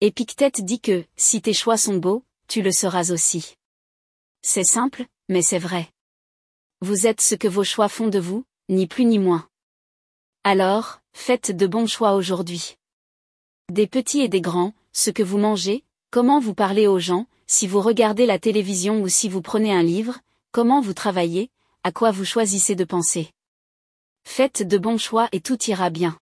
Épictète dit que, si tes choix sont beaux, tu le seras aussi. C'est simple, mais c'est vrai. Vous êtes ce que vos choix font de vous, ni plus ni moins. Alors, faites de bons choix aujourd'hui. Des petits et des grands, ce que vous mangez, comment vous parlez aux gens, si vous regardez la télévision ou si vous prenez un livre, comment vous travaillez, à quoi vous choisissez de penser. Faites de bons choix et tout ira bien.